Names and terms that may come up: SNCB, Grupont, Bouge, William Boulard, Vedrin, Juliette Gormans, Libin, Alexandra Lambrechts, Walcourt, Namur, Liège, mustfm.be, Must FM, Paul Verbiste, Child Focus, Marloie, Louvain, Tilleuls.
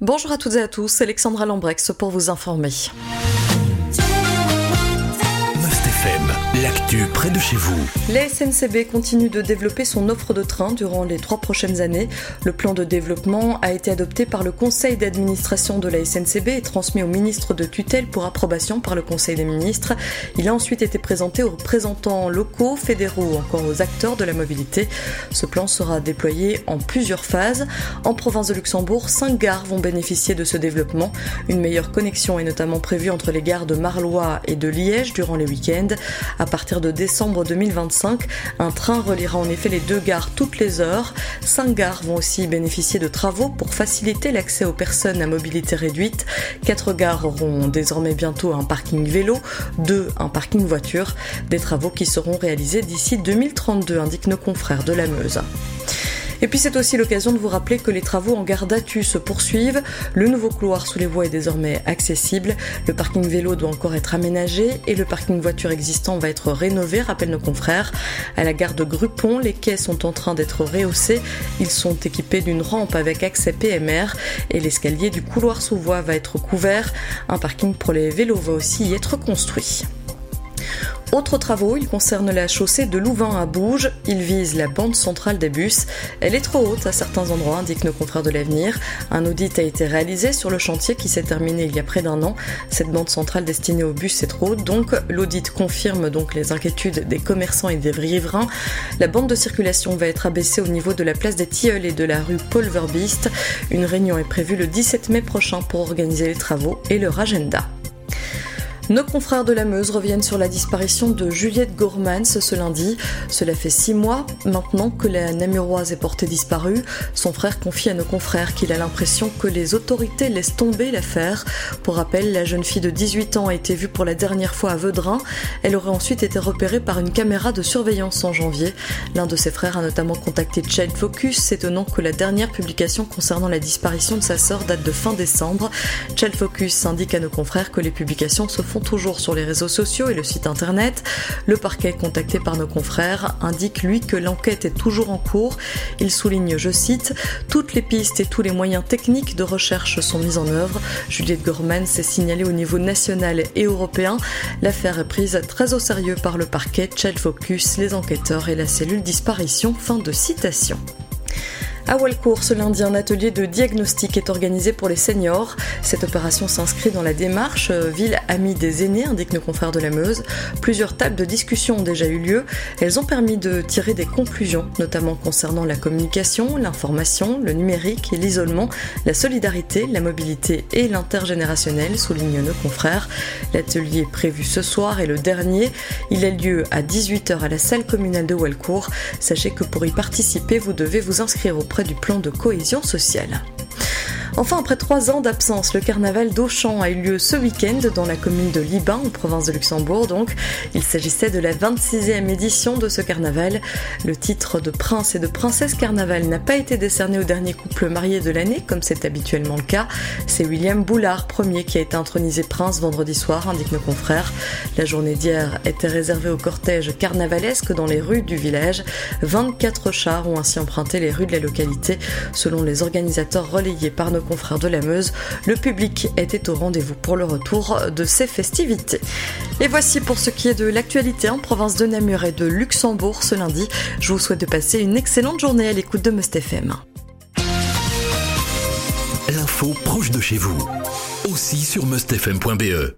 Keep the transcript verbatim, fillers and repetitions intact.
Bonjour à toutes et à tous, c'est Alexandra Lambrechts pour vous informer. L'actu près de chez vous. La S N C B continue de développer son offre de trains durant les trois prochaines années. Le plan de développement a été adopté par le conseil d'administration de la S N C B et transmis au ministre de tutelle pour approbation par le conseil des ministres. Il a ensuite été présenté aux représentants locaux, fédéraux ou encore aux acteurs de la mobilité. Ce plan sera déployé en plusieurs phases. En province de Luxembourg, cinq gares vont bénéficier de ce développement. Une meilleure connexion est notamment prévue entre les gares de Marloie et de Liège durant les week-ends. À partir de décembre deux mille vingt-cinq, un train reliera en effet les deux gares toutes les heures. Cinq gares vont aussi bénéficier de travaux pour faciliter l'accès aux personnes à mobilité réduite. Quatre gares auront désormais bientôt un parking vélo, deux un parking voiture. Des travaux qui seront réalisés d'ici deux mille trente-deux, indiquent nos confrères de la Meuse. Et puis c'est aussi l'occasion de vous rappeler que les travaux en gare d'Atu se poursuivent. Le nouveau couloir sous les voies est désormais accessible. Le parking vélo doit encore être aménagé et le parking voiture existant va être rénové, rappellent nos confrères. À la gare de Grupont, les quais sont en train d'être rehaussés. Ils sont équipés d'une rampe avec accès P M R et l'escalier du couloir sous voie va être couvert. Un parking pour les vélos va aussi y être construit. Autres travaux, ils concernent la chaussée de Louvain à Bouge. Ils visent la bande centrale des bus. Elle est trop haute à certains endroits, indiquent nos confrères de l'avenir. Un audit a été réalisé sur le chantier qui s'est terminé il y a près d'un an. Cette bande centrale destinée aux bus est trop haute, donc l'audit confirme donc les inquiétudes des commerçants et des riverains. La bande de circulation va être abaissée au niveau de la place des Tilleuls et de la rue Paul Verbiste. Une réunion est prévue le dix-sept mai prochain pour organiser les travaux et leur agenda. Nos confrères de la Meuse reviennent sur la disparition de Juliette Gormans ce lundi. Cela fait six mois maintenant que la Namuroise est portée disparue. Son frère confie à nos confrères qu'il a l'impression que les autorités laissent tomber l'affaire. Pour rappel, la jeune fille de dix-huit ans a été vue pour la dernière fois à Vedrin. Elle aurait ensuite été repérée par une caméra de surveillance en janvier. L'un de ses frères a notamment contacté Child Focus, s'étonnant que la dernière publication concernant la disparition de sa sœur date de fin décembre. Child Focus indique à nos confrères que les publications se font toujours sur les réseaux sociaux et le site internet. Le parquet, contacté par nos confrères, indique lui que l'enquête est toujours en cours. Il souligne, je cite, « Toutes les pistes et tous les moyens techniques de recherche sont mis en œuvre. Juliette Gormans s'est signalée au niveau national et européen. L'affaire est prise très au sérieux par le parquet, Child Focus, les enquêteurs et la cellule disparition. » Fin de citation. À Walcourt, ce lundi, un atelier de diagnostic est organisé pour les seniors. Cette opération s'inscrit dans la démarche « Ville amie des aînés », indiquent nos confrères de la Meuse. Plusieurs tables de discussion ont déjà eu lieu. Elles ont permis de tirer des conclusions, notamment concernant la communication, l'information, le numérique et l'isolement, la solidarité, la mobilité et l'intergénérationnel, soulignent nos confrères. L'atelier est prévu ce soir et le dernier. Il a lieu à dix-huit heures à la salle communale de Walcourt. Sachez que pour y participer, vous devez vous inscrire auprès du plan de cohésion sociale. Enfin, après trois ans d'absence, le carnaval d'Auchan a eu lieu ce week-end dans la commune de Libin, en province de Luxembourg. Donc, il s'agissait de la vingt-sixième édition de ce carnaval. Le titre de prince et de princesse carnaval n'a pas été décerné au dernier couple marié de l'année, comme c'est habituellement le cas. C'est William Boulard, premier, qui a été intronisé prince vendredi soir, indiquent nos confrères. La journée d'hier était réservée au cortège carnavalesque dans les rues du village. vingt-quatre chars ont ainsi emprunté les rues de la localité, selon les organisateurs relayés par nos confrères de la Meuse. Le public était au rendez-vous pour le retour de ces festivités. Et voici pour ce qui est de l'actualité en province de Namur et de Luxembourg ce lundi. Je vous souhaite de passer une excellente journée à l'écoute de Must F M. L'info proche de chez vous, aussi sur must f m point b e.